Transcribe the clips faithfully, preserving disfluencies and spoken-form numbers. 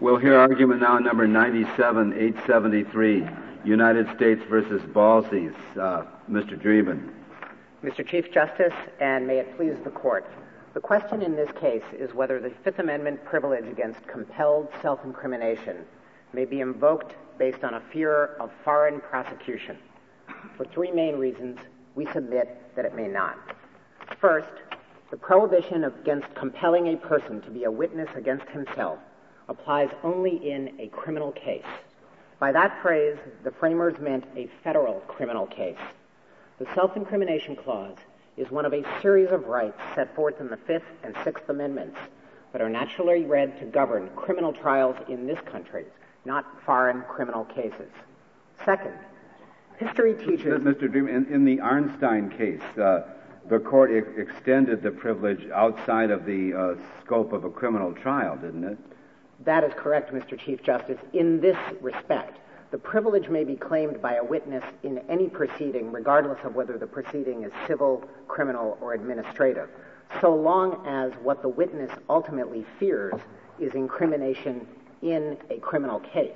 We'll hear argument now number ninety-seven eight seventy-three, United States versus Balsys. Uh, Mister Dreeben. Mister Chief Justice, and may it please the Court, the question in this case is whether the Fifth Amendment privilege against compelled self-incrimination may be invoked based on a fear of foreign prosecution. For three main reasons, we submit that it may not. First, the prohibition against compelling a person to be a witness against himself applies only in a criminal case. By that phrase, the framers meant a federal criminal case. The self-incrimination clause is one of a series of rights set forth in the Fifth and Sixth Amendments that are naturally read to govern criminal trials in this country, not foreign criminal cases. Second, history teaches... Mister Dream, in, in the Arnstein case, uh, the court e- extended the privilege outside of the uh, scope of a criminal trial, didn't it? That is correct, Mister Chief Justice. In this respect, the privilege may be claimed by a witness in any proceeding, regardless of whether the proceeding is civil, criminal, or administrative, so long as what the witness ultimately fears is incrimination in a criminal case.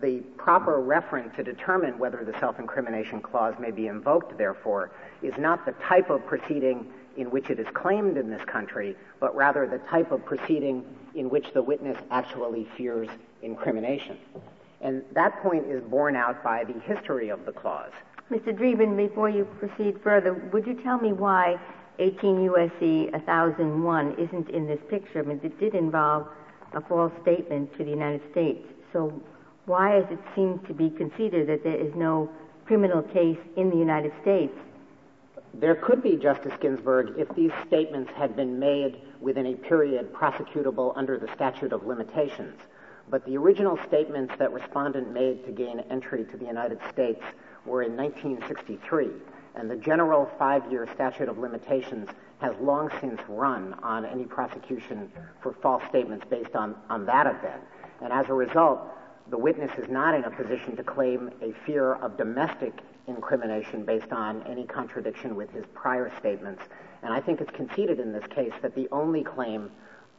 The proper referent to determine whether the self-incrimination clause may be invoked, therefore, is not the type of proceeding in which it is claimed in this country, but rather the type of proceeding in which the witness actually fears incrimination. And that point is borne out by the history of the clause. Mister Dreeben, before you proceed further, would you tell me why eighteen U S C one thousand one isn't in this picture? I mean, it did involve a false statement to the United States. So why does it seem to be conceded that there is no criminal case in the United States? There could be, Justice Ginsburg, if these statements had been made within a period prosecutable under the statute of limitations. But the original statements that respondent made to gain entry to the United States were in nineteen sixty-three, and the general five-year statute of limitations has long since run on any prosecution for false statements based on, on that event. And as a result, the witness is not in a position to claim a fear of domestic incrimination based on any contradiction with his prior statements. And I think it's conceded in this case that the only claim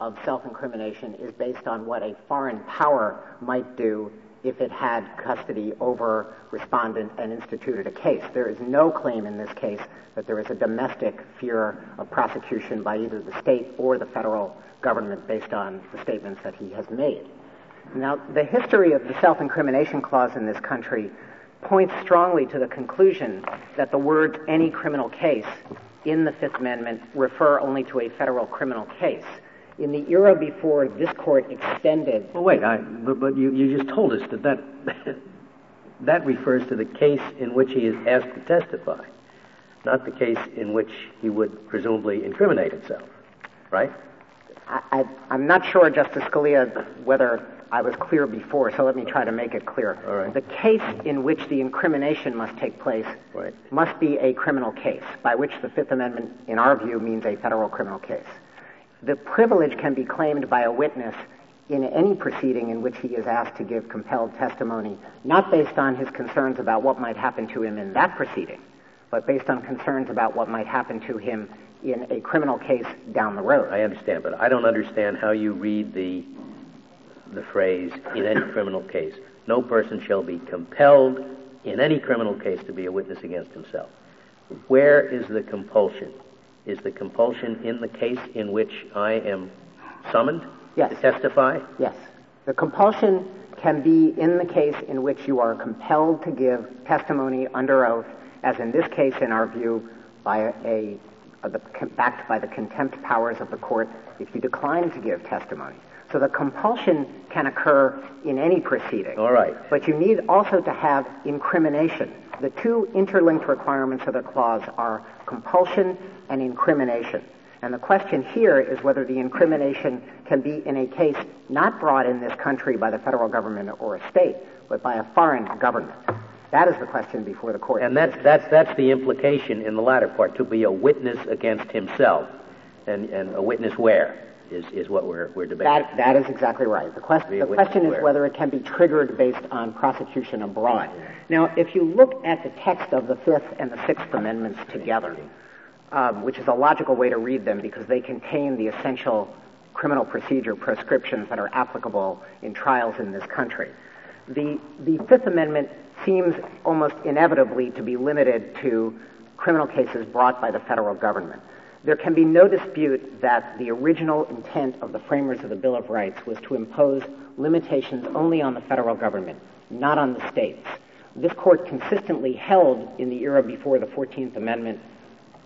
of self-incrimination is based on what a foreign power might do if it had custody over respondent and instituted a case. There is no claim in this case that there is a domestic fear of prosecution by either the state or the federal government based on the statements that he has made. Now, the history of the self-incrimination clause in this country points strongly to the conclusion that the words "any criminal case" in the Fifth Amendment refer only to a federal criminal case. In the era before this court extended... Well, wait, I, but, but you, you just told us that that, that refers to the case in which he is asked to testify, not the case in which he would presumably incriminate himself, right? I, I, I'm not sure, Justice Scalia, whether I was clear before, so let me try to make it clear. All right. The case in which the incrimination must take place right. must be a criminal case, by which the Fifth Amendment, in our view, means a federal criminal case. The privilege can be claimed by a witness in any proceeding in which he is asked to give compelled testimony, not based on his concerns about what might happen to him in that proceeding, but based on concerns about what might happen to him in a criminal case down the road. I understand, but I don't understand how you read the... the phrase, "in any criminal case." No person shall be compelled in any criminal case to be a witness against himself. Where is the compulsion? Is the compulsion in the case in which I am summoned yes. to testify? Yes. The compulsion can be in the case in which you are compelled to give testimony under oath, as in this case, in our view, by a, a the, backed by the contempt powers of the court if you decline to give testimony. So the compulsion can occur in any proceeding. All right. But you need also to have incrimination. The two interlinked requirements of the clause are compulsion and incrimination. And the question here is whether the incrimination can be in a case not brought in this country by the federal government or a state, but by a foreign government. That is the question before the court. And that's that's that's the implication in the latter part, to be a witness against himself. And and a witness where? Is, is what we're, we're debating. That, that is exactly right. The, quest, the question is whether it can be triggered based on prosecution abroad. Now, if you look at the text of the Fifth and the Sixth Amendments together, um, which is a logical way to read them because they contain the essential criminal procedure prescriptions that are applicable in trials in this country. The, the Fifth Amendment seems almost inevitably to be limited to criminal cases brought by the federal government. There can be no dispute that the original intent of the framers of the Bill of Rights was to impose limitations only on the federal government, not on the states. This court consistently held in the era before the fourteenth Amendment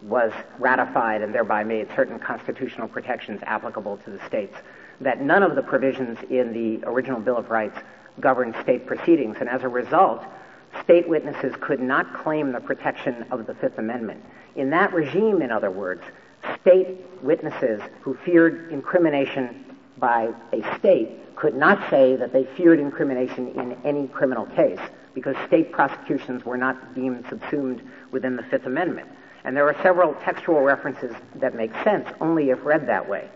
was ratified and thereby made certain constitutional protections applicable to the states, that none of the provisions in the original Bill of Rights governed state proceedings, and as a result, state witnesses could not claim the protection of the Fifth Amendment. In that regime, in other words, state witnesses who feared incrimination by a state could not say that they feared incrimination in any criminal case, because state prosecutions were not deemed subsumed within the Fifth Amendment. And there are several textual references that make sense only if read that way.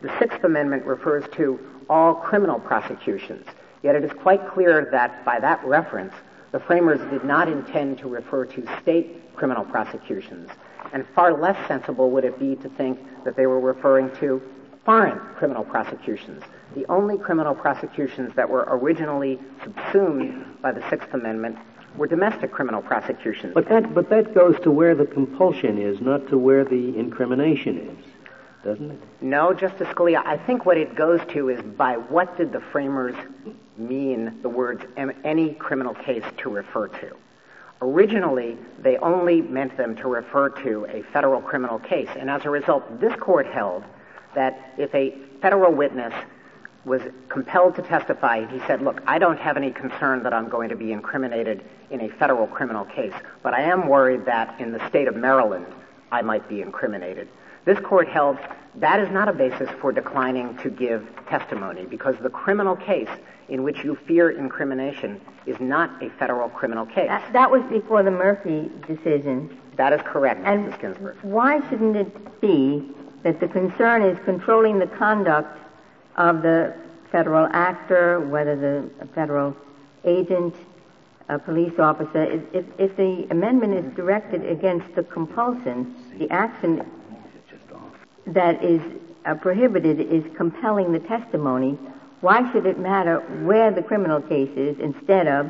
The Sixth Amendment refers to all criminal prosecutions, yet it is quite clear that by that reference, the framers did not intend to refer to state criminal prosecutions, and far less sensible would it be to think that they were referring to foreign criminal prosecutions, the only criminal prosecutions that were originally subsumed by the Sixth Amendment were domestic criminal prosecutions. But that, but that goes to where the compulsion is, not to where the incrimination is, doesn't it? No, Justice Scalia, I think what it goes to is by what did the framers mean the words any criminal case to refer to. Originally, they only meant them to refer to a federal criminal case, and as a result, this court held that if a federal witness was compelled to testify, he said, look, I don't have any concern that I'm going to be incriminated in a federal criminal case, but I am worried that in the state of Maryland I might be incriminated. This court held that is not a basis for declining to give testimony, because the criminal case in which you fear incrimination is not a federal criminal case. That, that was before the Murphy decision. That is correct, and Missus Ginsburg. Why shouldn't it be that the concern is controlling the conduct of the federal actor, whether the federal agent, a police officer, if, if the amendment is directed against the compulsion, the action that is uh, prohibited is compelling the testimony, why should it matter where the criminal case is instead of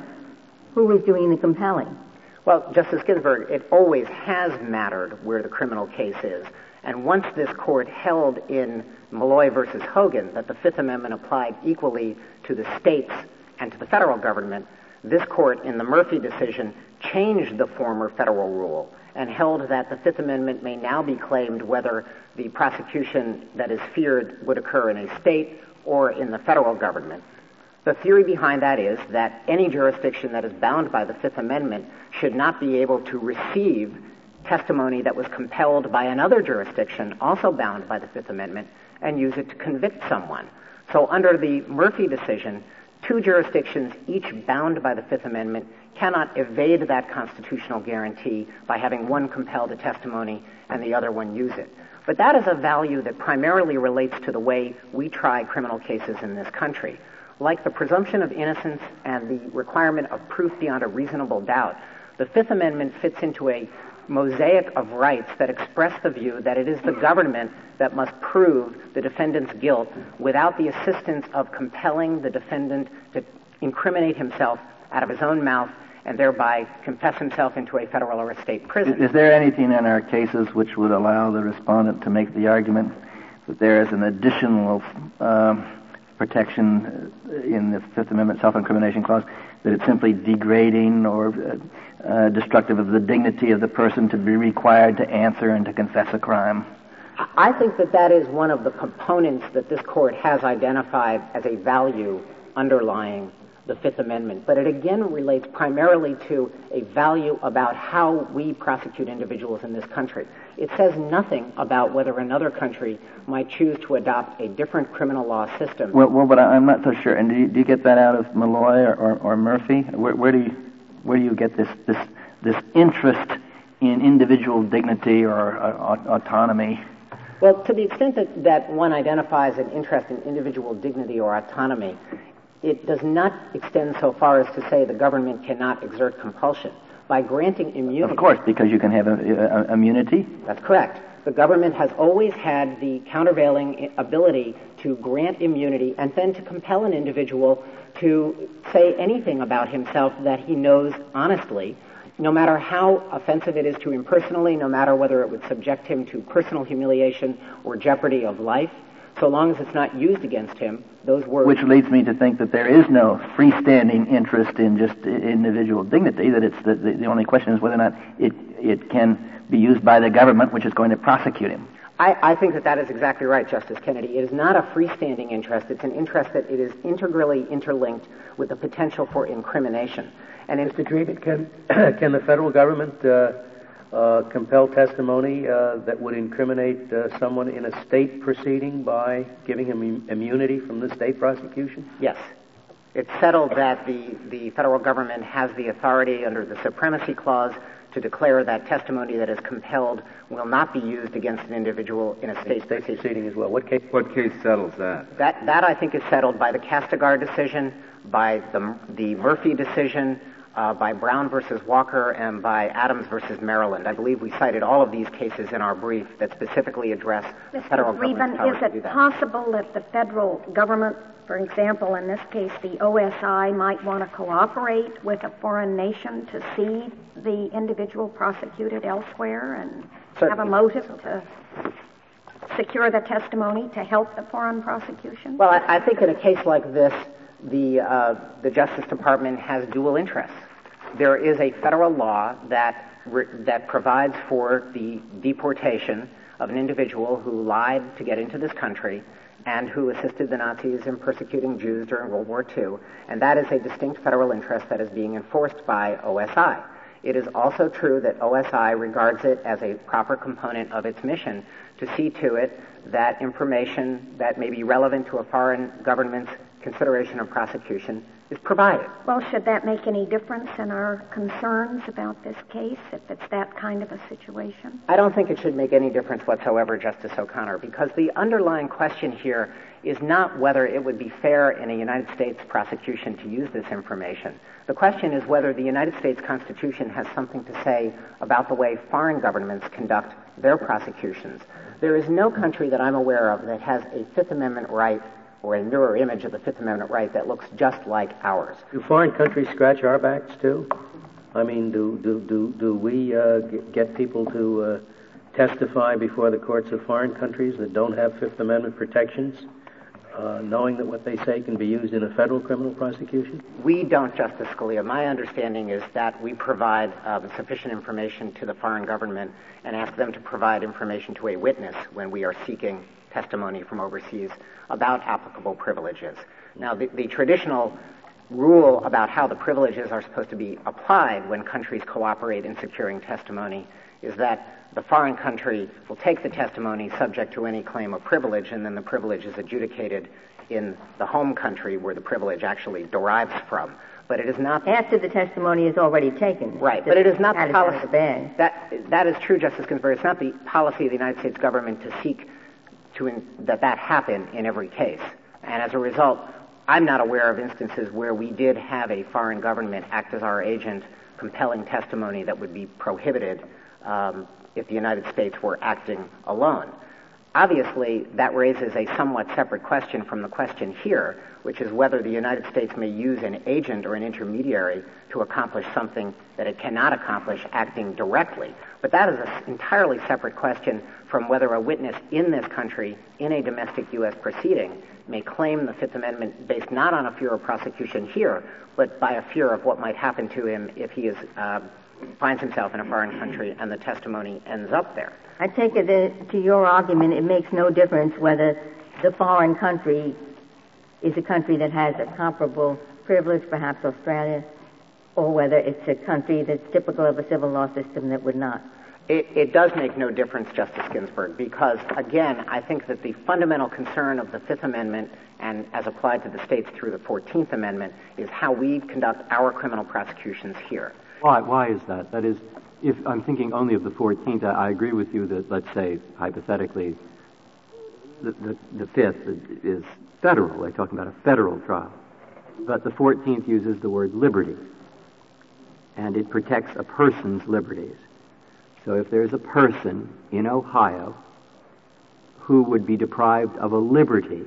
who is doing the compelling? Well, Justice Ginsburg, it always has mattered where the criminal case is. And once this court held in Malloy versus Hogan that the Fifth Amendment applied equally to the states and to the federal government, this court in the Murphy decision changed the former federal rule and held that the Fifth Amendment may now be claimed whether the prosecution that is feared would occur in a state or in the federal government. The theory behind that is that any jurisdiction that is bound by the Fifth Amendment should not be able to receive testimony that was compelled by another jurisdiction also bound by the Fifth Amendment and use it to convict someone. So under the Murphy decision, two jurisdictions, each bound by the Fifth Amendment, cannot evade that constitutional guarantee by having one compel the testimony and the other one use it. But that is a value that primarily relates to the way we try criminal cases in this country. Like the presumption of innocence and the requirement of proof beyond a reasonable doubt, the Fifth Amendment fits into a mosaic of rights that express the view that it is the government that must prove the defendant's guilt without the assistance of compelling the defendant to incriminate himself out of his own mouth and thereby confess himself into a federal or a state prison. Is, is there anything in our cases which would allow the respondent to make the argument that there is an additional um, protection in the Fifth Amendment self-incrimination clause, that it's simply degrading or uh, uh, destructive of the dignity of the person to be required to answer and to confess a crime? I think that that is one of the components that this court has identified as a value underlying the Fifth Amendment, but it again relates primarily to a value about how we prosecute individuals in this country. It says nothing about whether another country might choose to adopt a different criminal law system. Well, well but I'm not so sure. And do you, do you get that out of Malloy or, or, or Murphy? Where, where do you where do you get this this this interest in individual dignity or uh, autonomy? Well, to the extent that, that one identifies an interest in individual dignity or autonomy, it does not extend so far as to say the government cannot exert compulsion. By granting immunity... Of course, because you can have a, a, a immunity. That's correct. The government has always had the countervailing ability to grant immunity and then to compel an individual to say anything about himself that he knows honestly, no matter how offensive it is to him personally, no matter whether it would subject him to personal humiliation or jeopardy of life, so long as it's not used against him, those words... Which leads me to think that there is no freestanding interest in just individual dignity, that it's the, the, the only question is whether or not it, it can be used by the government, which is going to prosecute him. I, I think that that is exactly right, Justice Kennedy. It is not a freestanding interest. It's an interest that it is integrally interlinked with the potential for incrimination. And Mister Dreeben, can, can the federal government uh, uh, compel testimony uh, that would incriminate uh, someone in a state proceeding by giving him immunity from the state prosecution? Yes. It's settled that the, the federal government has the authority under the Supremacy Clause to declare that testimony that is compelled will not be used against an individual in a state proceeding. proceeding as well. What case? What case settles that? That that I think is settled by the Kastigar decision, by the the Murphy decision, uh, by Brown versus Walker, and by Adams versus Maryland. I believe we cited all of these cases in our brief that specifically address Mister the federal government's power to do that. Mister Dreeben, is it possible that the federal government, for example, in this case, the O S I, might want to cooperate with a foreign nation to see the individual prosecuted elsewhere and Certainly. have a motive to secure the testimony to help the foreign prosecution? Well, I, I think in a case like this, the, uh, the Justice Department has dual interests. There is a federal law that, re- that provides for the deportation of an individual who lied to get into this country and who assisted the Nazis in persecuting Jews during World War Two, and that is a distinct federal interest that is being enforced by O S I. It is also true that O S I regards it as a proper component of its mission to see to it that information that may be relevant to a foreign government's consideration of prosecution is provided. Well, should that make any difference in our concerns about this case, if it's that kind of a situation? I don't think it should make any difference whatsoever, Justice O'Connor, because the underlying question here is not whether it would be fair in a United States prosecution to use this information. The question is whether the United States Constitution has something to say about the way foreign governments conduct their prosecutions. There is no country that I'm aware of that has a Fifth Amendment right or a mirror image of the Fifth Amendment right that looks just like ours. Do foreign countries scratch our backs, too? I mean, do do do, do we uh, get people to uh, testify before the courts of foreign countries that don't have Fifth Amendment protections, uh, knowing that what they say can be used in a federal criminal prosecution? We don't, Justice Scalia. My understanding is that we provide um, sufficient information to the foreign government and ask them to provide information to a witness when we are seeking testimony from overseas about applicable privileges. Now, the, the traditional rule about how the privileges are supposed to be applied when countries cooperate in securing testimony is that the foreign country will take the testimony subject to any claim of privilege, and then the privilege is adjudicated in the home country where the privilege actually derives from. But it is not... After the testimony is already taken. Right, but it is not the policy... That, that is true, Justice Ginsburg. It's not the policy of the United States government to seek To in, that that happened in every case. And as a result, I'm not aware of instances where we did have a foreign government act as our agent compelling testimony that would be prohibited um, if the United States were acting alone. Obviously, that raises a somewhat separate question from the question here, which is whether the United States may use an agent or an intermediary to accomplish something that it cannot accomplish acting directly. But that is an entirely separate question from whether a witness in this country, in a domestic U S proceeding, may claim the Fifth Amendment based not on a fear of prosecution here, but by a fear of what might happen to him if he is, uh, finds himself in a foreign country and the testimony ends up there. I take it that, to your argument, it makes no difference whether the foreign country is a country that has a comparable privilege, perhaps Australia, or whether it's a country that's typical of a civil law system that would not. It, it does make no difference, Justice Ginsburg, because, again, I think that the fundamental concern of the Fifth Amendment, and as applied to the states through the fourteenth Amendment, is how we conduct our criminal prosecutions here. Why, why is that? That is, if I'm thinking only of the fourteenth, I, I agree with you that, let's say, hypothetically, the, the, the fifth is federal. We're talking about a federal trial. But the fourteenth uses the word liberty, and it protects a person's liberties. So if there's a person in Ohio who would be deprived of a liberty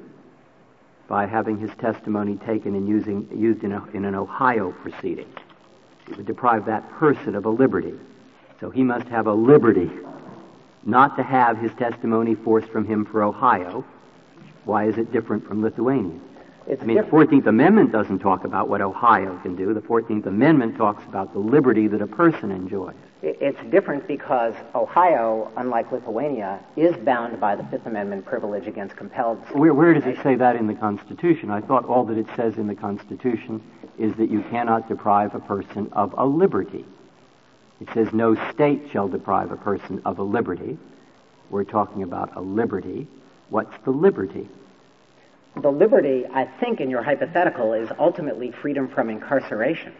by having his testimony taken and using, used in, a, in an Ohio proceeding. It would deprive that person of a liberty. So he must have a liberty not to have his testimony forced from him for Ohio. Why is it different from Lithuania? It's I mean, different. The fourteenth Amendment doesn't talk about what Ohio can do. The fourteenth Amendment talks about the liberty that a person enjoys. It's different because Ohio, unlike Lithuania, is bound by the Fifth Amendment privilege against compelled... Where, where does it say that in the Constitution? I thought all that it says in the Constitution is that you cannot deprive a person of a liberty. It says no state shall deprive a person of a liberty. We're talking about a liberty. What's the liberty? The liberty, I think, in your hypothetical, is ultimately freedom from incarceration.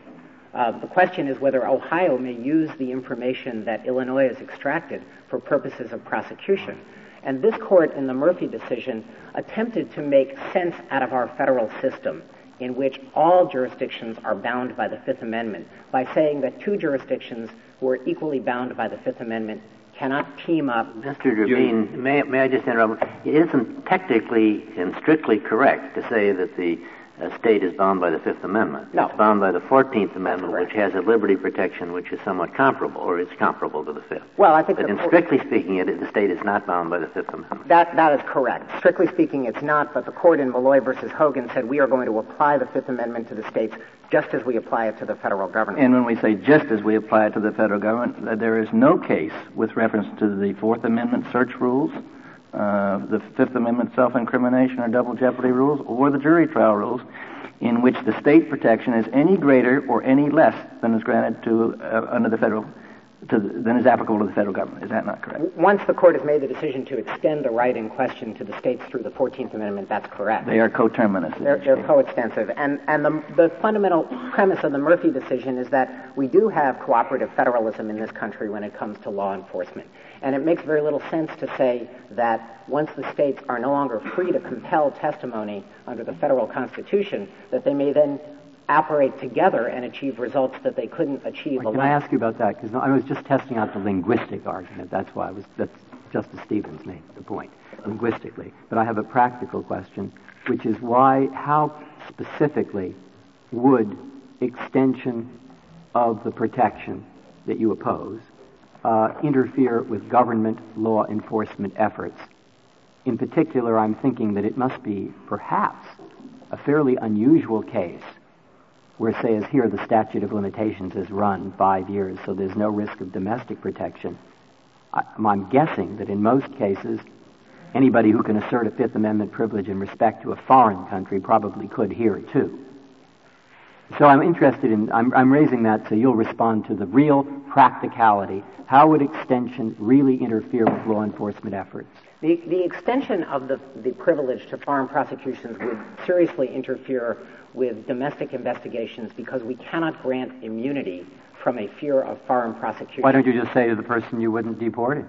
Uh, the question is whether Ohio may use the information that Illinois has extracted for purposes of prosecution. And this court, in the Murphy decision, attempted to make sense out of our federal system, in which all jurisdictions are bound by the Fifth Amendment, by saying that two jurisdictions who are equally bound by the Fifth Amendment cannot team up. Mister Dreeben, may, may I just interrupt? It isn't technically and strictly correct to say that the uh, state is bound by the Fifth Amendment. No. It's bound by the fourteenth Amendment, which has a liberty protection which is somewhat comparable, or it's comparable to the Fifth. Well, I think... But in strictly speaking, it, the state is not bound by the Fifth Amendment. That, that is correct. Strictly speaking, it's not, but the court in Malloy versus Hogan said we are going to apply the Fifth Amendment to the states just as we apply it to the federal government. And when we say just as we apply it to the federal government, uh, there is no case with reference to the Fourth Amendment search rules, uh, the Fifth Amendment self-incrimination or double jeopardy rules, or the jury trial rules, in which the state protection is any greater or any less than is granted to uh, under the federal to the, than is applicable to the federal government. Is that not correct? Once the court has made the decision to extend the right in question to the states through the fourteenth Amendment, that's correct. They are coterminous. They're, they're coextensive. And, and the, the fundamental premise of the Murphy decision is that we do have cooperative federalism in this country when it comes to law enforcement. And it makes very little sense to say that once the states are no longer free to compel testimony under the federal Constitution, that they may then operate together and achieve results that they couldn't achieve alone. Can I ask you about that? Because I was just testing out the linguistic argument. That's why I was, that's Justice Stevens made the point, linguistically. But I have a practical question, which is why, how specifically would extension of the protection that you oppose uh, interfere with government law enforcement efforts? In particular, I'm thinking that it must be, perhaps, a fairly unusual case where, say, as here, the statute of limitations is run five years, so there's no risk of domestic protection. I, I'm guessing that in most cases, anybody who can assert a Fifth Amendment privilege in respect to a foreign country probably could here, too. So I'm interested in, I'm, I'm raising that so you'll respond to the real practicality. How would extension really interfere with law enforcement efforts? The, the extension of the, the privilege to foreign prosecutions would seriously interfere with domestic investigations because we cannot grant immunity from a fear of foreign prosecution. Why don't you just say to the person you wouldn't deport him?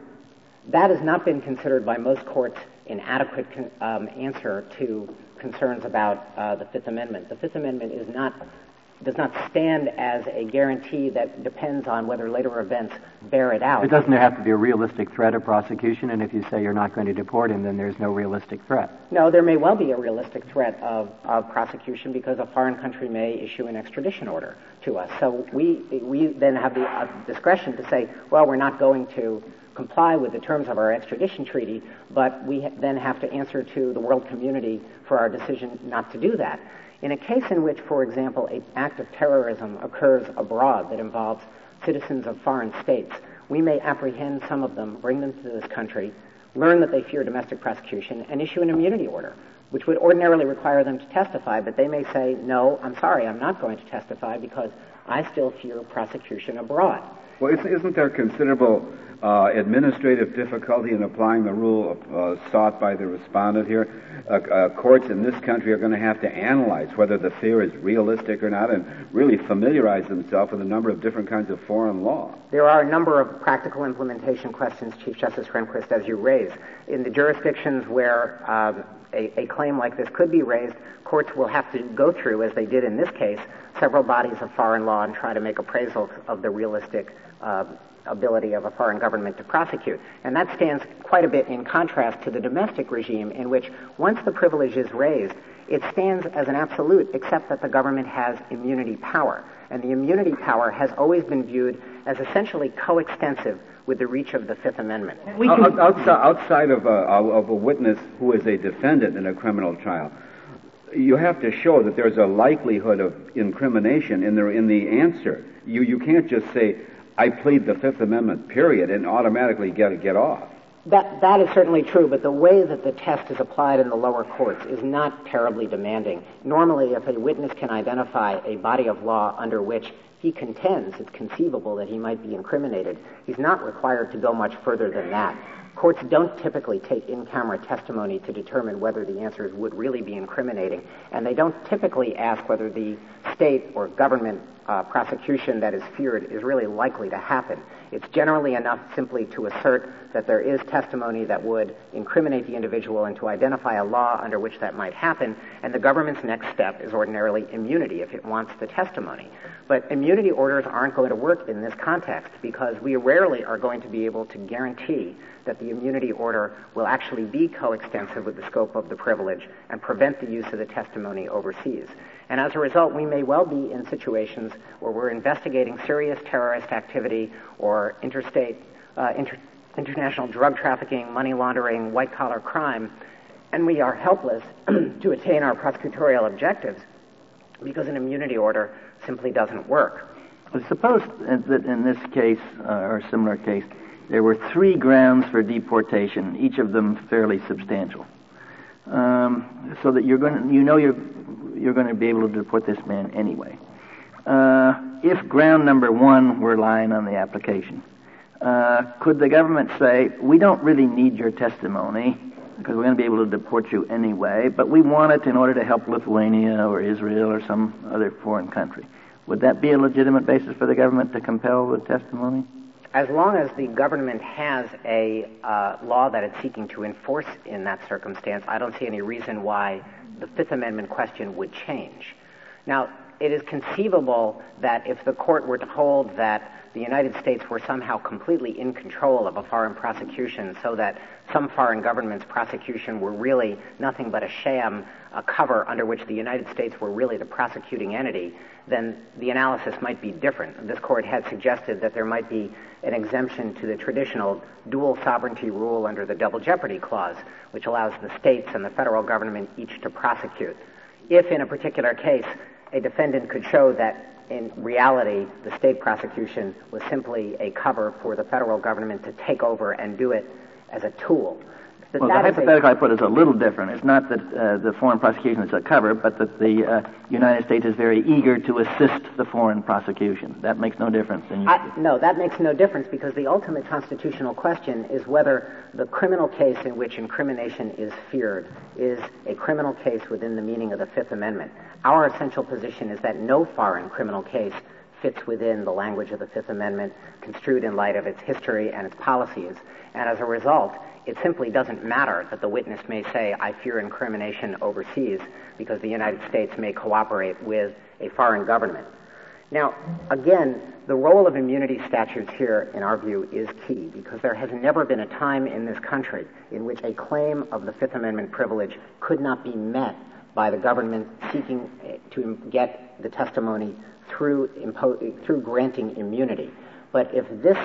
That has not been considered by most courts an adequate con- um, answer to concerns about uh, the Fifth Amendment. The Fifth Amendment is not does not stand as a guarantee that depends on whether later events bear it out. But doesn't there have to be a realistic threat of prosecution? And if you say you're not going to deport him, then there's no realistic threat. No, there may well be a realistic threat of, of prosecution because a foreign country may issue an extradition order to us. So we we then have the uh, discretion to say, well, we're not going to comply with the terms of our extradition treaty, but we ha- then have to answer to the world community for our decision not to do that. In a case in which, for example, an act of terrorism occurs abroad that involves citizens of foreign states, we may apprehend some of them, bring them to this country, learn that they fear domestic prosecution, and issue an immunity order, which would ordinarily require them to testify, but they may say, no, I'm sorry, I'm not going to testify because I still fear prosecution abroad. Well, isn't there considerable uh, administrative difficulty in applying the rule uh, sought by the respondent here? Uh, uh, courts in this country are going to have to analyze whether the fear is realistic or not and really familiarize themselves with a number of different kinds of foreign law. There are a number of practical implementation questions, Chief Justice Rehnquist, as you raise. In the jurisdictions where um, a, a claim like this could be raised, courts will have to go through, as they did in this case, several bodies of foreign law and try to make appraisals of the realistic uh, ability of a foreign government to prosecute. And that stands quite a bit in contrast to the domestic regime in which once the privilege is raised, it stands as an absolute, except that the government has immunity power. And the immunity power has always been viewed as essentially coextensive with the reach of the Fifth Amendment. We can... outside, outside of, a, of a witness who is a defendant in a criminal trial, you have to show that there's a likelihood of incrimination in the, in the answer. You, you can't just say, I plead the Fifth Amendment, period, and automatically get get off. That that is certainly true, but the way that the test is applied in the lower courts is not terribly demanding. Normally, if a witness can identify a body of law under which he contends it's conceivable that he might be incriminated, he's not required to go much further than that. Courts don't typically take in-camera testimony to determine whether the answers would really be incriminating, and they don't typically ask whether the state or government uh, prosecution that is feared is really likely to happen. It's generally enough simply to assert that there is testimony that would incriminate the individual and to identify a law under which that might happen, and the government's next step is ordinarily immunity if it wants the testimony. But immunity orders aren't going to work in this context because we rarely are going to be able to guarantee that the immunity order will actually be coextensive with the scope of the privilege and prevent the use of the testimony overseas. And as a result, we may well be in situations where we're investigating serious terrorist activity or interstate, uh, inter- international drug trafficking, money laundering, white-collar crime, and we are helpless to attain our prosecutorial objectives because an immunity order simply doesn't work. Suppose that in this case, uh, or a similar case, there were three grounds for deportation, each of them fairly substantial. Um, so that you're going to, you know, you're you're going to be able to deport this man anyway. Uh, if ground number one were lying on the application, uh, could the government say, we don't really need your testimony because we're going to be able to deport you anyway, but we want it in order to help Lithuania or Israel or some other foreign country? Would that be a legitimate basis for the government to compel the testimony? As long as the government has a uh, law that it's seeking to enforce in that circumstance, I don't see any reason why the Fifth Amendment question would change. Now, it is conceivable that if the court were to hold that the United States were somehow completely in control of a foreign prosecution so that some foreign government's prosecution were really nothing but a sham, a cover under which the United States were really the prosecuting entity, then the analysis might be different. This court had suggested that there might be an exemption to the traditional dual sovereignty rule under the Double Jeopardy Clause, which allows the states and the federal government each to prosecute. If in a particular case a defendant could show that in reality, the state prosecution was simply a cover for the federal government to take over and do it as a tool. That well, that the hypothetical a... I put is a little different. It's not that uh, the foreign prosecution is a cover, but that the uh, United States is very eager to assist the foreign prosecution. That makes no difference. In your... I, no, that makes no difference because the ultimate constitutional question is whether the criminal case in which incrimination is feared is a criminal case within the meaning of the Fifth Amendment. Our essential position is that no foreign criminal case fits within the language of the Fifth Amendment, construed in light of its history and its policies. And as a result, it simply doesn't matter that the witness may say, I fear incrimination overseas, because the United States may cooperate with a foreign government. Now, again, the role of immunity statutes here, in our view, is key, because there has never been a time in this country in which a claim of the Fifth Amendment privilege could not be met by the government seeking to get the testimony through impo- through granting immunity. But if this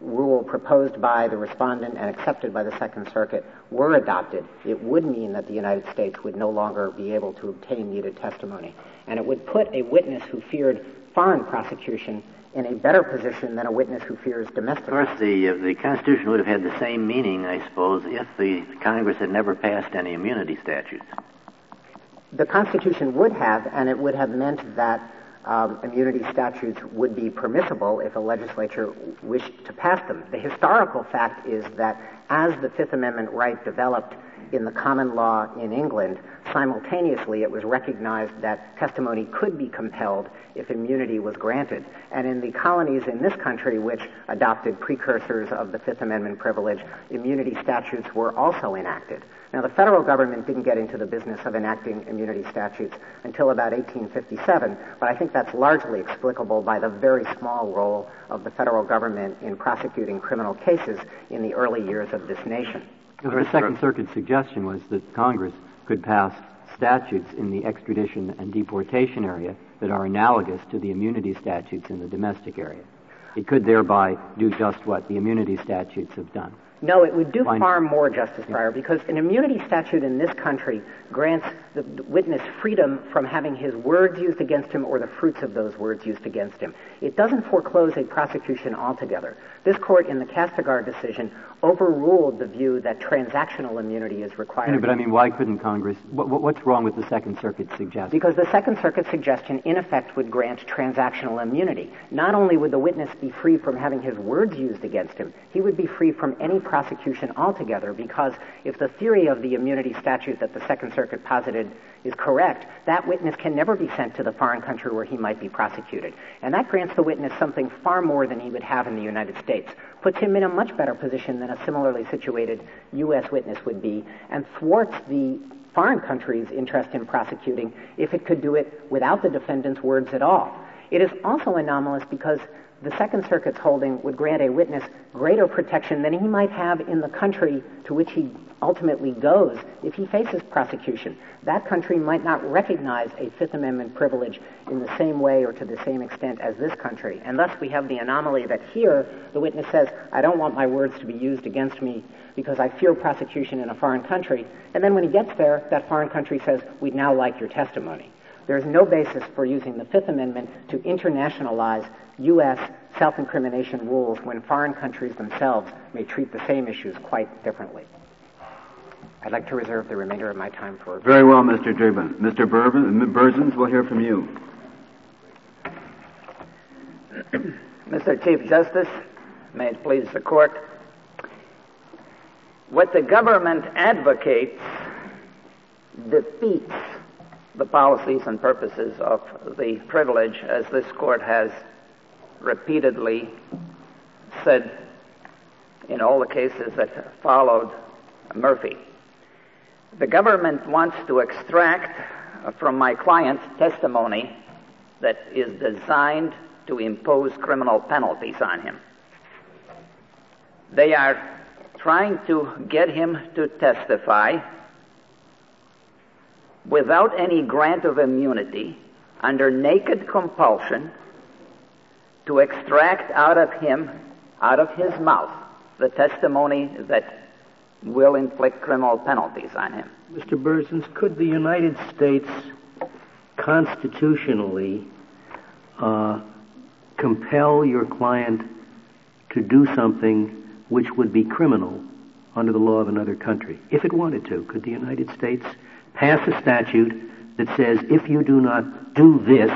rule proposed by the respondent and accepted by the Second Circuit were adopted, it would mean that the United States would no longer be able to obtain needed testimony. And it would put a witness who feared foreign prosecution in a better position than a witness who fears domestic. Of course, the, uh, the Constitution would have had the same meaning, I suppose, if the Congress had never passed any immunity statutes. The Constitution would have, and it would have meant that um, immunity statutes would be permissible if a legislature wished to pass them. The historical fact is that as the Fifth Amendment right developed in the common law in England, simultaneously it was recognized that testimony could be compelled if immunity was granted. And in the colonies in this country, which adopted precursors of the Fifth Amendment privilege, immunity statutes were also enacted. Now, the federal government didn't get into the business of enacting immunity statutes until about eighteen fifty-seven, but I think that's largely explicable by the very small role of the federal government in prosecuting criminal cases in the early years of this nation. The Second Circuit's suggestion was that Congress could pass statutes in the extradition and deportation area that are analogous to the immunity statutes in the domestic area. It could thereby do just what the immunity statutes have done. No, it would do Why far not? more, Justice Breyer, yeah. because an immunity statute in this country grants the witness freedom from having his words used against him or the fruits of those words used against him. It doesn't foreclose a prosecution altogether. This court in the Kastigar decision overruled the view that transactional immunity is required. No, but I mean, why couldn't Congress? What, what, what's wrong with the Second Circuit's suggestion? Because the Second Circuit's suggestion, in effect, would grant transactional immunity. Not only would the witness be free from having his words used against him, he would be free from any prosecution altogether, because if the theory of the immunity statute that the Second Circuit posited is correct, that witness can never be sent to the foreign country where he might be prosecuted. And that grants the witness something far more than he would have in the United States, puts him in a much better position than a similarly situated U S witness would be, and thwarts the foreign country's interest in prosecuting if it could do it without the defendant's words at all. It is also anomalous because the Second Circuit's holding would grant a witness greater protection than he might have in the country to which he ultimately goes if he faces prosecution. That country might not recognize a Fifth Amendment privilege in the same way or to the same extent as this country. And thus we have the anomaly that here the witness says, I don't want my words to be used against me because I fear prosecution in a foreign country. And then when he gets there, that foreign country says, we'd now like your testimony. There's no basis for using the Fifth Amendment to internationalize U S self-incrimination rules when foreign countries themselves may treat the same issues quite differently. I'd like to reserve the remainder of my time for... Very well, Mister Dreeben. Mister Berzins, we'll hear from you. Mister Chief Justice, may it please the Court. What the government advocates defeats the policies and purposes of the privilege, as this Court has repeatedly said in all the cases that followed Murphy. The government wants to extract from my client testimony that is designed to impose criminal penalties on him. They are trying to get him to testify without any grant of immunity, under naked compulsion, to extract out of him, out of his mouth, the testimony that will inflict criminal penalties on him. Mister Berzins, could the United States constitutionally uh, compel your client to do something which would be criminal under the law of another country? If it wanted to, could the United States pass a statute that says if you do not do this,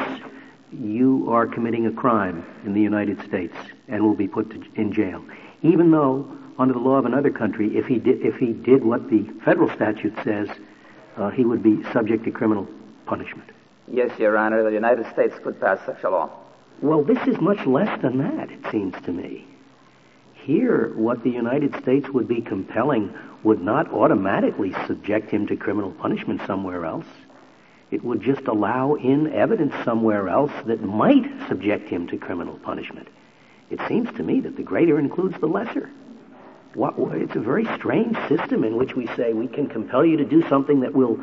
you are committing a crime in the United States and will be put to, in jail, even though under the law of another country, if he did, if he did what the federal statute says, uh, he would be subject to criminal punishment? Yes, Your Honor, the United States could pass such a law. Well, this is much less than that, it seems to me. Here, what the United States would be compelling would not automatically subject him to criminal punishment somewhere else. It would just allow in evidence somewhere else that might subject him to criminal punishment. It seems to me that the greater includes the lesser. What, it's a very strange system in which we say we can compel you to do something that will,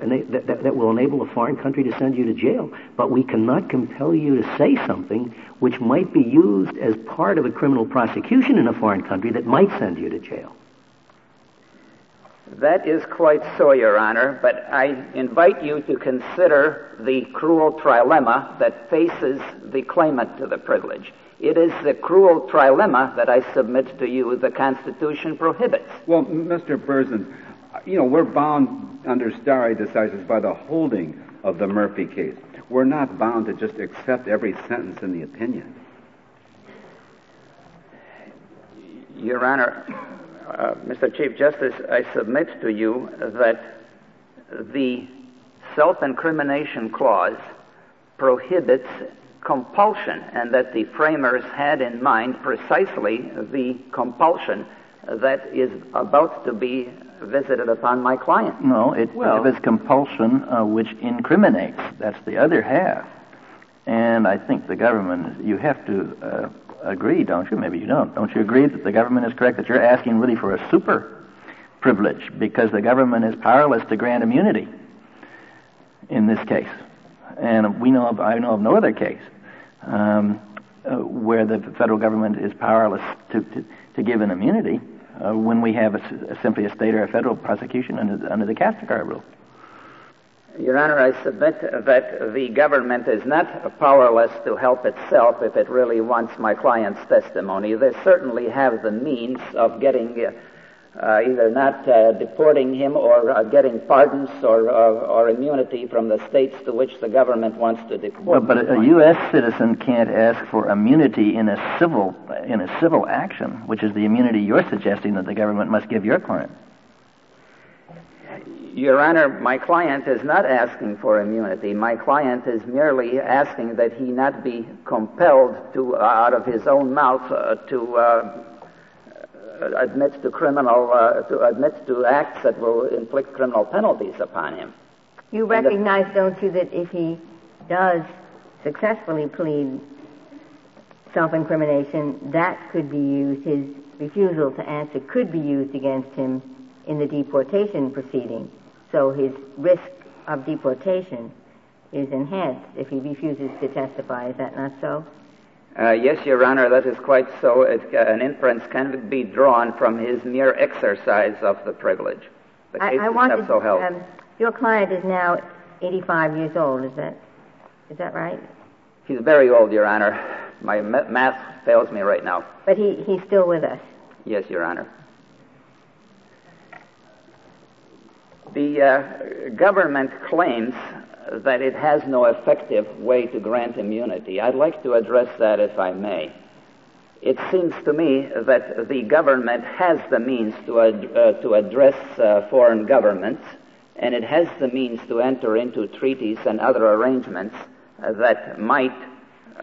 that, that, that will enable a foreign country to send you to jail, but we cannot compel you to say something which might be used as part of a criminal prosecution in a foreign country that might send you to jail. That is quite so, Your Honor, but I invite you to consider the cruel trilemma that faces the claimant to the privilege. It is the cruel trilemma that I submit to you the Constitution prohibits. Well, Mister Berzin, you know, we're bound under stare decisis by the holding of the Murphy case. We're not bound to just accept every sentence in the opinion. Your Honor, Uh, Mister Chief Justice, I submit to you that the self-incrimination clause prohibits compulsion, and that the framers had in mind precisely the compulsion that is about to be visited upon my client. No, it well, prohibits compulsion uh, which incriminates. That's the other half. And I think the government, you have to... Uh, agree, don't you? Maybe you don't. Don't you agree that the government is correct, that you're asking really for a super privilege because the government is powerless to grant immunity? in this case. And we know of, I know of no other case um, uh, where the federal government is powerless to, to, to give an immunity uh, when we have a, a, simply a state or a federal prosecution under, under the Kastigar rule. Your Honor, I submit that the government is not powerless to help itself if it really wants my client's testimony. They certainly have the means of getting, uh, uh, either not uh, deporting him or uh, getting pardons or, or or immunity from the states to which the government wants to deport. Well, but a, a U S citizen can't ask for immunity in a civil in a civil action, which is the immunity you're suggesting that the government must give your client. Your Honor, my client is not asking for immunity. My client is merely asking that he not be compelled to, uh, out of his own mouth, uh, to uh, admit to criminal, uh, to admit to acts that will inflict criminal penalties upon him. You recognize, the, don't you, that if he does successfully plead self-incrimination, that could be used, his refusal to answer could be used against him in the deportation proceeding. So his risk of deportation is enhanced if he refuses to testify. Is that not so? Uh, yes, Your Honor, that is quite so. It, uh, an inference can be drawn from his mere exercise of the privilege. The case I, I wanted, so held. Um, your client is now eighty-five years old. Is that is that right? He's very old, Your Honor. My math fails me right now. But he, he's still with us. Yes, Your Honor. The uh, government claims that it has no effective way to grant immunity. I'd like to address that if I may. It seems to me that the government has the means to, ad- uh, to address uh, foreign governments, and it has the means to enter into treaties and other arrangements uh, that might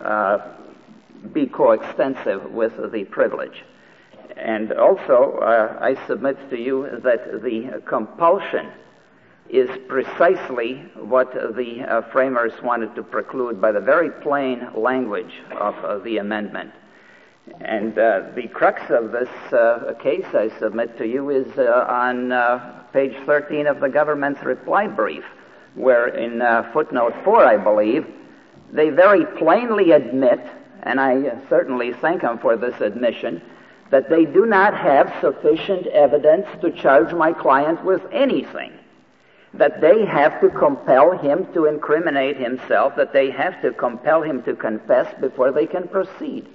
uh, be coextensive with the privilege. And also, uh, I submit to you that the compulsion is precisely what the uh, framers wanted to preclude by the very plain language of uh, the amendment. And uh, the crux of this uh, case, I submit to you, is uh, on uh, page thirteen of the government's reply brief, where in uh, footnote four, I believe, they very plainly admit, and I certainly thank them for this admission, that they do not have sufficient evidence to charge my client with anything, that they have to compel him to incriminate himself, that they have to compel him to confess before they can proceed.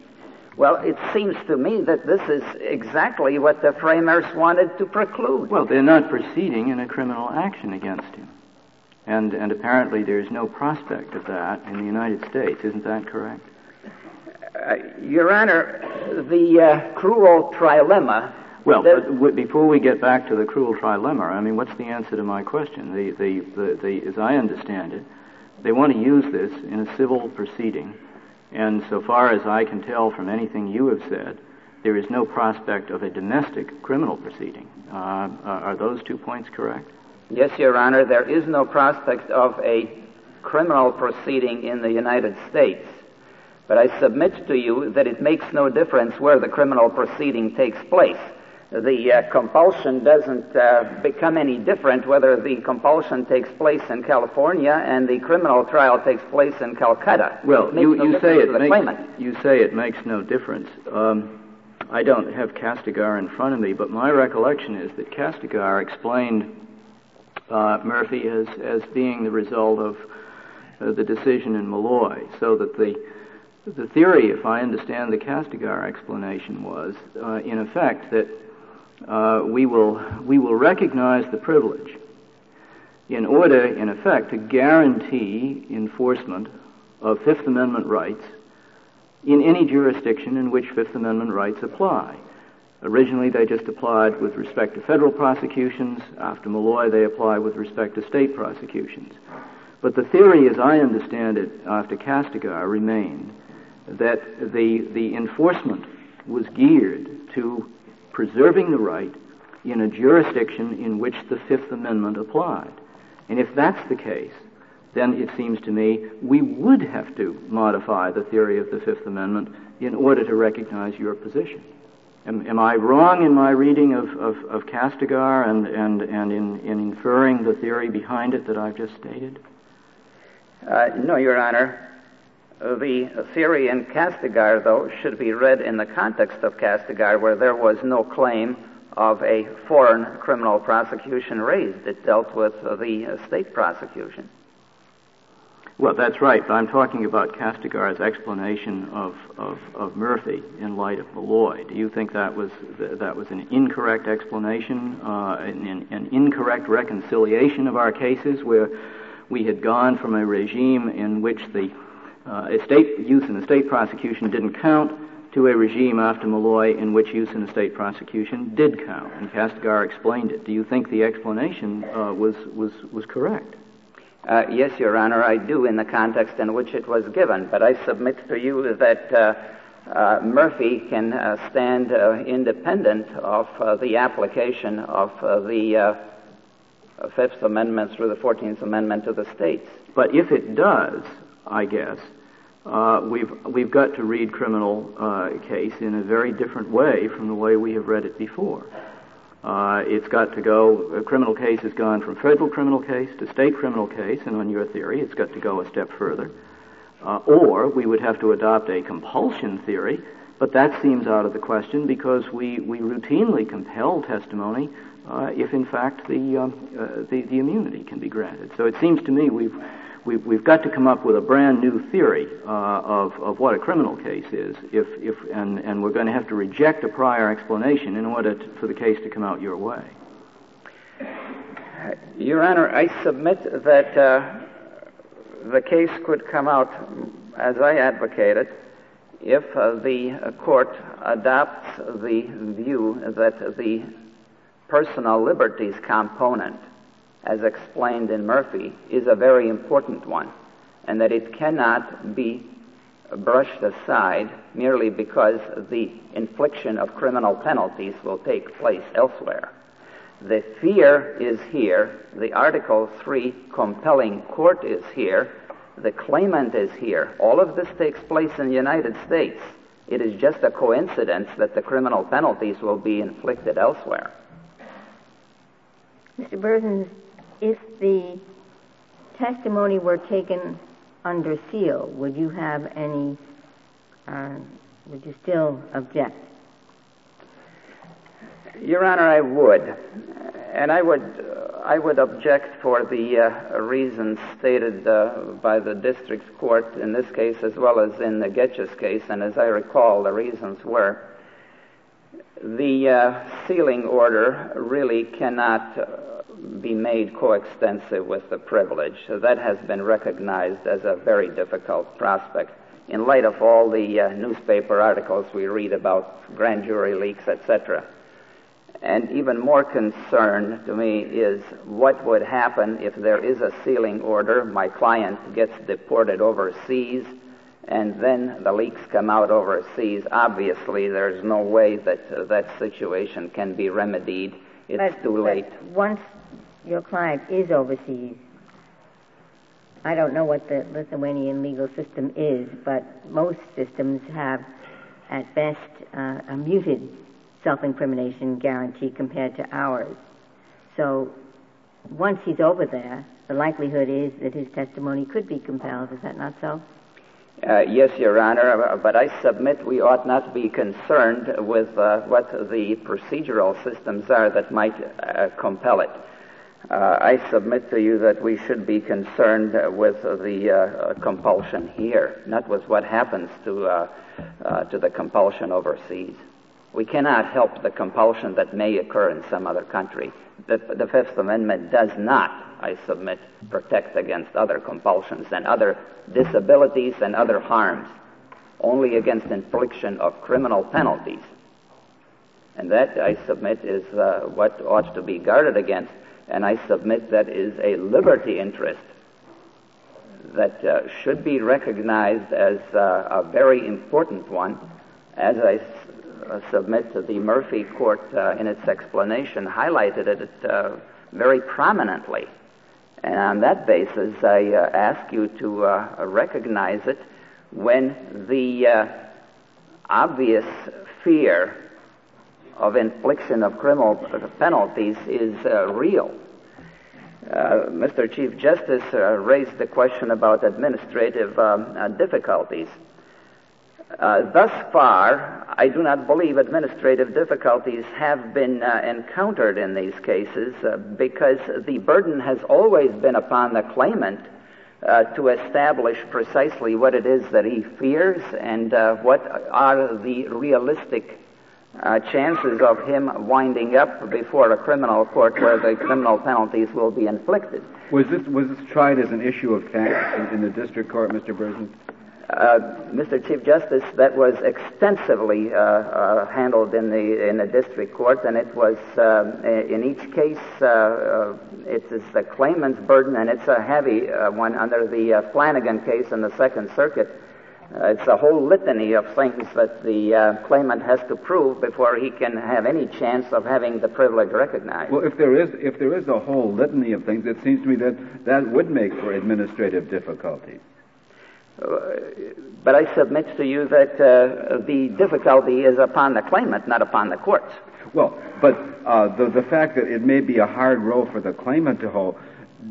Well, it seems to me that this is exactly what the framers wanted to preclude. Well, they're not proceeding in a criminal action against him. And, and apparently there's no prospect of that in the United States. Isn't that correct? Uh, Your Honor, the uh, cruel trilemma... Well, the, but w- before we get back to the cruel trilemma, I mean, what's the answer to my question? The, the, the, the, as I understand it, they want to use this in a civil proceeding, and so far as I can tell from anything you have said, there is no prospect of a domestic criminal proceeding. Uh, are those two points correct? Yes, Your Honor, there is no prospect of a criminal proceeding in the United States. But I submit to you that it makes no difference where the criminal proceeding takes place. The uh, compulsion doesn't uh, become any different whether the compulsion takes place in California and the criminal trial takes place in Calcutta. Well, you, no you, say it makes, you say it makes no difference. Um, I don't have Kastigar in front of me, but my recollection is that Kastigar explained uh, Murphy as, as being the result of uh, the decision in Malloy, so that the The theory, if I understand the Kastigar explanation, was, uh, in effect, that uh, we will we will recognize the privilege in order, in effect, to guarantee enforcement of Fifth Amendment rights in any jurisdiction in which Fifth Amendment rights apply. Originally, they just applied with respect to federal prosecutions. After Malloy, they apply with respect to state prosecutions. But the theory, as I understand it, after Kastigar, remained that the the enforcement was geared to preserving the right in a jurisdiction in which the Fifth Amendment applied. And if that's the case, then it seems to me we would have to modify the theory of the Fifth Amendment in order to recognize your position. Am, am I wrong in my reading of, of, of Kastigar and, and, and in, in inferring the theory behind it that I've just stated? Uh, no, Your Honor. The theory in Kastigar, though, should be read in the context of Kastigar, where there was no claim of a foreign criminal prosecution raised. It dealt with uh, the uh, state prosecution. Well, that's right, but I'm talking about Kastigar's explanation of, of, of Murphy in light of Malloy. Do you think that was th- that was an incorrect explanation, uh, an, an incorrect reconciliation of our cases, where we had gone from a regime in which the uh, estate use in the state prosecution didn't count to a regime after Malloy in which use in the state prosecution did count, and Kastigar explained it? Do you think the explanation uh, was was was correct? Uh, yes, Your Honor, I do, in the context in which it was given. But I submit to you that uh, uh, Murphy can uh, stand uh, independent of uh, the application of uh, the uh, Fifth Amendment through the Fourteenth Amendment to the states. But if it does, I guess, uh, we've we've got to read criminal uh, case in a very different way from the way we have read it before. Uh, it's got to go, a criminal case has gone from federal criminal case to state criminal case, and on your theory, it's got to go a step further. Uh, or we would have to adopt a compulsion theory, but that seems out of the question because we, we routinely compel testimony uh, if, in fact, the, um, uh, the the immunity can be granted. So it seems to me we've we've, we've got to come up with a brand new theory uh, of of what a criminal case is, if if and, and we're going to have to reject a prior explanation in order to, for the case to come out your way. Your Honor, I submit that uh, the case could come out as I advocate it if uh, the court adopts the view that the personal liberties component, as explained in Murphy, is a very important one, and that it cannot be brushed aside merely because the infliction of criminal penalties will take place elsewhere. The fear is here, the Article three compelling court is here, the claimant is here. All of this takes place in the United States. It is just a coincidence that the criminal penalties will be inflicted elsewhere. Mister Burton, if the testimony were taken under seal, would you have any, uh, would you still object? Your Honor, I would. And I would uh, I would object for the uh, reasons stated uh, by the district court in this case as well as in the Getches case, and as I recall, the reasons were the uh, sealing order really cannot uh, be made coextensive with the privilege. So that has been recognized as a very difficult prospect in light of all the uh, newspaper articles we read about grand jury leaks, et cetera. And even more concern to me is what would happen if there is a sealing order, my client gets deported overseas, and then the leaks come out overseas. Obviously, there's no way that uh, that situation can be remedied. It's but, too late. But once your client is overseas, I don't know what the Lithuanian legal system is, but most systems have, at best, uh, a muted self-incrimination guarantee compared to ours. So once he's over there, the likelihood is that his testimony could be compelled. Is that not so? Uh, yes, Your Honor, but I submit we ought not be concerned with uh, what the procedural systems are that might uh, compel it. Uh, I submit to you that we should be concerned with the uh, compulsion here, not with what happens to uh, uh, to the compulsion overseas. We cannot help the compulsion that may occur in some other country. The, the Fifth Amendment does not, I submit, protect against other compulsions and other disabilities and other harms, only against infliction of criminal penalties. And that, I submit, is uh, what ought to be guarded against, and I submit that is a liberty interest that uh, should be recognized as uh, a very important one, as I s- uh, submit to the Murphy court uh, in its explanation highlighted it uh, very prominently. And on that basis, I uh, ask you to uh, recognize it when the uh, obvious fear of infliction of criminal penalties is uh, real. Uh, Mister Chief Justice uh, raised the question about administrative um, uh, difficulties. Uh, thus far, I do not believe administrative difficulties have been uh, encountered in these cases uh, because the burden has always been upon the claimant uh, to establish precisely what it is that he fears and uh, what are the realistic Uh, chances of him winding up before a criminal court where the criminal penalties will be inflicted. Was this was this tried as an issue of fact in, in the district court, Mister Berzins? Uh, Mister Chief Justice, that was extensively uh, uh, handled in the in the district court, and it was uh, in each case uh, uh, it is the claimant's burden, and it's a heavy uh, one under the uh, Flanagan case in the Second Circuit. Uh, it's a whole litany of things that the uh, claimant has to prove before he can have any chance of having the privilege recognized. Well, if there is if there is a whole litany of things, it seems to me that that would make for administrative difficulties. Uh, but I submit to you that uh, the difficulty is upon the claimant, not upon the courts. Well, but uh, the, the fact that it may be a hard row for the claimant to hold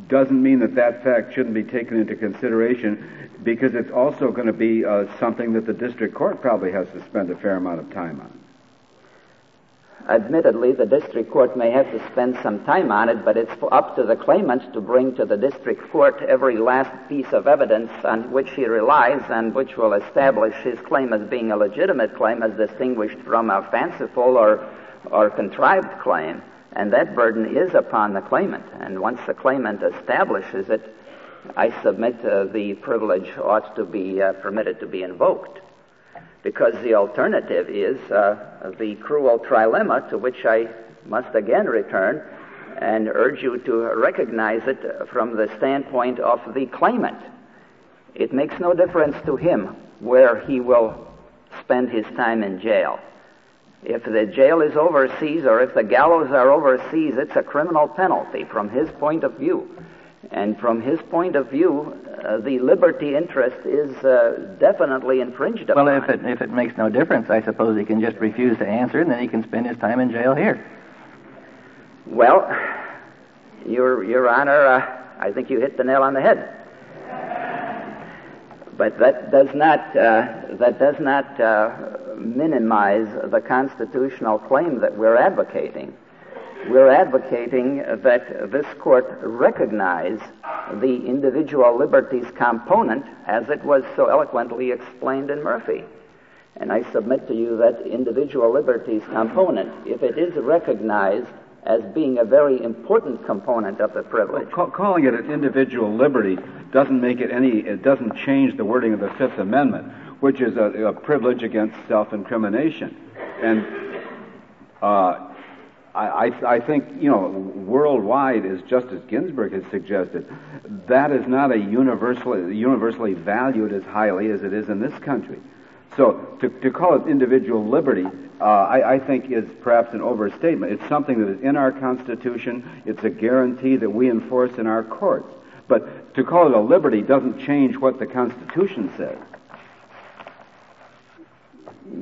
doesn't mean that that fact shouldn't be taken into consideration, because it's also going to be uh, something that the district court probably has to spend a fair amount of time on. Admittedly, the district court may have to spend some time on it, but it's up to the claimant to bring to the district court every last piece of evidence on which he relies and which will establish his claim as being a legitimate claim as distinguished from a fanciful or, or contrived claim. And that burden is upon the claimant. And once the claimant establishes it, I submit uh, the privilege ought to be uh, permitted to be invoked. Because the alternative is uh, the cruel trilemma, to which I must again return and urge you to recognize it from the standpoint of the claimant. It makes no difference to him where he will spend his time in jail. If the jail is overseas or if the gallows are overseas, it's a criminal penalty from his point of view. And from his point of view, uh, the liberty interest is uh, definitely infringed upon. Well, if it, if it makes no difference, I suppose he can just refuse to answer, and then he can spend his time in jail here. Well, Your, Your Honor, uh, I think you hit the nail on the head. But that does not uh, that does not uh, minimize the constitutional claim that we're advocating. We're advocating that this court recognize the individual liberties component as it was so eloquently explained in Murphy. And I submit to you that individual liberties component, if it is recognized as being a very important component of the privilege. Well, ca- calling it an individual liberty doesn't make it any, it doesn't change the wording of the Fifth Amendment, which is a, a privilege against self-incrimination. And uh, I, I think, you know, worldwide, as Justice Ginsburg has suggested, that is not a universally, universally valued as highly as it is in this country. So to, to call it individual liberty, uh, I, I think, is perhaps an overstatement. It's something that is in our Constitution. It's a guarantee that we enforce in our courts. But to call it a liberty doesn't change what the Constitution says.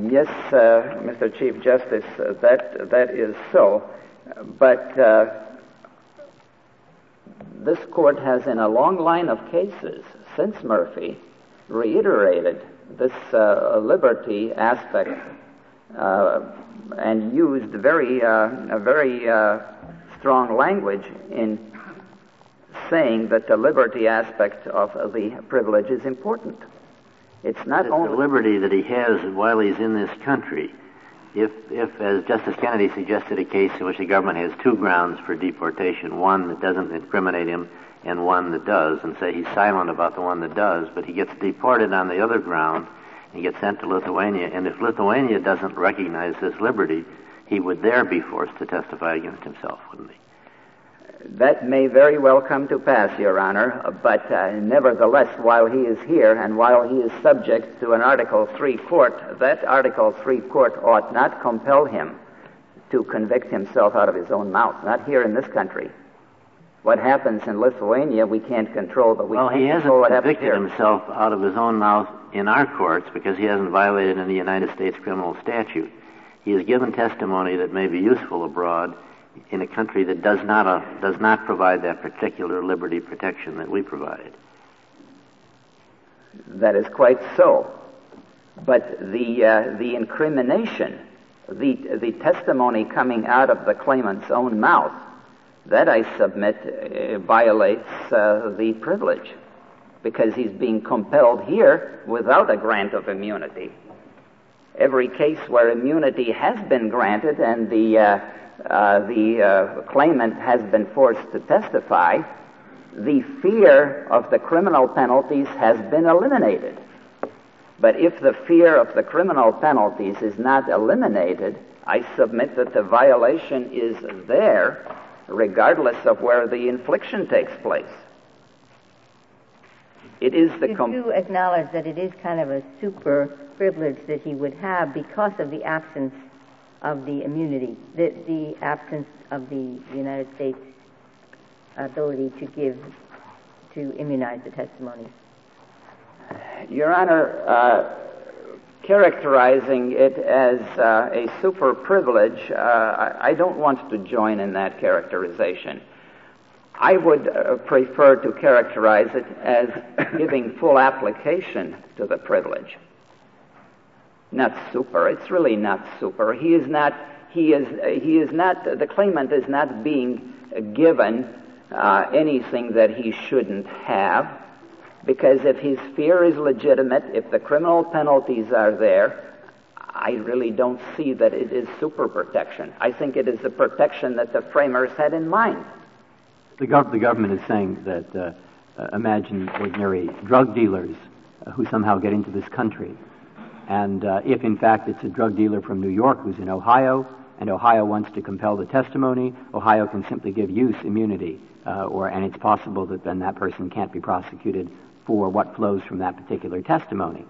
Yes, uh, Mister Chief Justice, uh, that that is so. But uh, this court has, in a long line of cases since Murphy, reiterated this uh, liberty aspect uh, and used very uh, a very uh, strong language in saying that the liberty aspect of the privilege is important. It's not only the liberty that he has while he's in this country. If, if, as Justice Kennedy suggested, a case in which the government has two grounds for deportation, one that doesn't incriminate him and one that does, and say he's silent about the one that does, but he gets deported on the other ground and gets sent to Lithuania, and if Lithuania doesn't recognize this liberty, he would there be forced to testify against himself, wouldn't he? That may very well come to pass, Your Honor, but uh, nevertheless, while he is here and while he is subject to an Article three court, that Article three court ought not compel him to convict himself out of his own mouth, not here in this country. What happens in Lithuania, we can't control, but we well, can't control what happens here. Well, he hasn't convicted himself out of his own mouth in our courts because he hasn't violated any United States criminal statute. He has given testimony that may be useful abroad, in a country that does not uh, does not provide that particular liberty protection that we provide. That is quite so. But the uh, the incrimination, the the testimony coming out of the claimant's own mouth, that I submit uh, violates uh, the privilege, because he's being compelled here without a grant of immunity. Every case where immunity has been granted and the uh, uh, the uh, claimant has been forced to testify, the fear of the criminal penalties has been eliminated. But if the fear of the criminal penalties is not eliminated, I submit that the violation is there regardless of where the infliction takes place. It is the... You com- do acknowledge that it is kind of a super privilege that he would have because of the absence of the immunity, the, the absence of the United States ability to give, to immunize the testimony. Your Honor, uh, characterizing it as uh, a super privilege, uh, I, I don't want to join in that characterization. I would uh, prefer to characterize it as giving full application to the privilege. Not super. It's really not super. He is not. He is. Uh, he is not. The claimant is not being given uh, anything that he shouldn't have. Because if his fear is legitimate, if the criminal penalties are there, I really don't see that it is super protection. I think it is the protection that the framers had in mind. The, gov- the government is saying that, uh, uh, imagine ordinary drug dealers uh, who somehow get into this country. And uh, if, in fact, it's a drug dealer from New York who's in Ohio, and Ohio wants to compel the testimony, Ohio can simply give use immunity. Uh, or and it's possible that then that person can't be prosecuted for what flows from that particular testimony.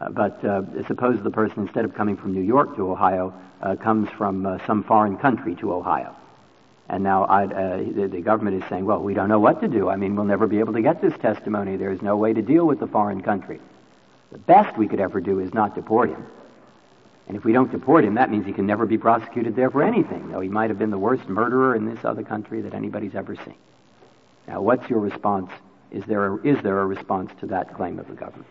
Uh, but uh, suppose the person, instead of coming from New York to Ohio, uh, comes from uh, some foreign country to Ohio. And now I'd, uh, the, the government is saying, well, we don't know what to do. I mean, we'll never be able to get this testimony. There is no way to deal with the foreign country. The best we could ever do is not deport him. And if we don't deport him, that means he can never be prosecuted there for anything, though he might have been the worst murderer in this other country that anybody's ever seen. Now, what's your response? Is there a, is there a response to that claim of the government?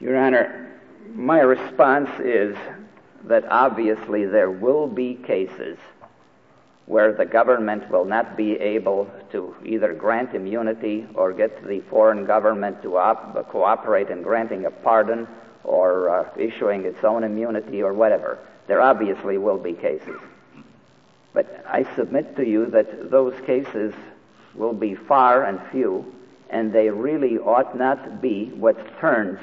Your Honor, my response is that obviously there will be cases where the government will not be able to either grant immunity or get the foreign government to op- cooperate in granting a pardon or uh, issuing its own immunity or whatever. There obviously will be cases. But I submit to you that those cases will be far and few, and they really ought not be what turns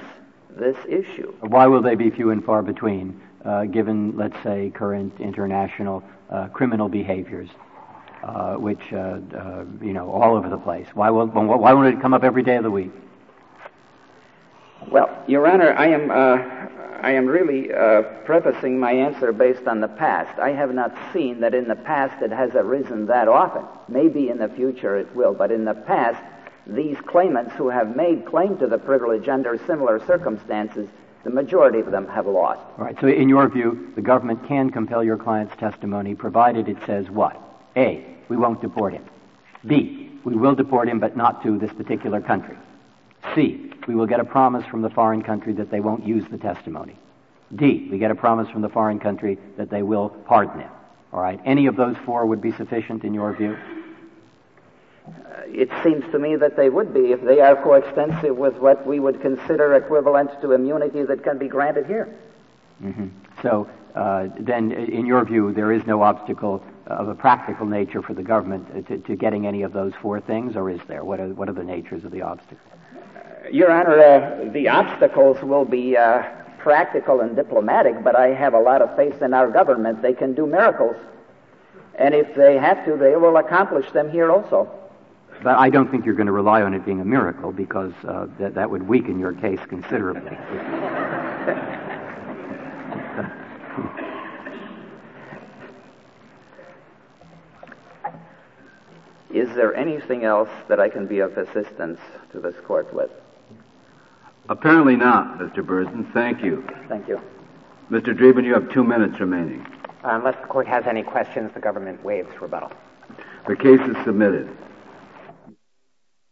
this issue. Why will they be few and far between, uh, given, let's say, current international uh, criminal behaviors, uh, which, uh, uh, you know, all over the place? Why, will, why won't it come up every day of the week? Well, Your Honor, I am, uh, I am really uh, prefacing my answer based on the past. I have not seen that in the past it has arisen that often. Maybe in the future it will, but in the past, these claimants who have made claim to the privilege under similar circumstances, the majority of them have lost. All right, so in your view, the government can compel your client's testimony, provided it says what? A, we won't deport him. B, we will deport him, but not to this particular country. C, we will get a promise from the foreign country that they won't use the testimony. D, we get a promise from the foreign country that they will pardon him. All right, any of those four would be sufficient in your view? Uh, it seems to me that they would be if they are coextensive with what we would consider equivalent to immunity that can be granted here. Mm-hmm. So uh, then, in your view, there is no obstacle of a practical nature for the government to, to getting any of those four things, or is there? What are, what are the natures of the obstacles? Your Honor, uh, the obstacles will be uh, practical and diplomatic, but I have a lot of faith in our government. They can do miracles. And if they have to, they will accomplish them here also. But I don't think you're going to rely on it being a miracle, because uh, that, that would weaken your case considerably. Is there anything else that I can be of assistance to this court with? Apparently not, Mister Berzins. Thank you. Thank you. Mister Dreeben, you have two minutes remaining. Uh, unless the court has any questions, the government waives rebuttal. The case is submitted.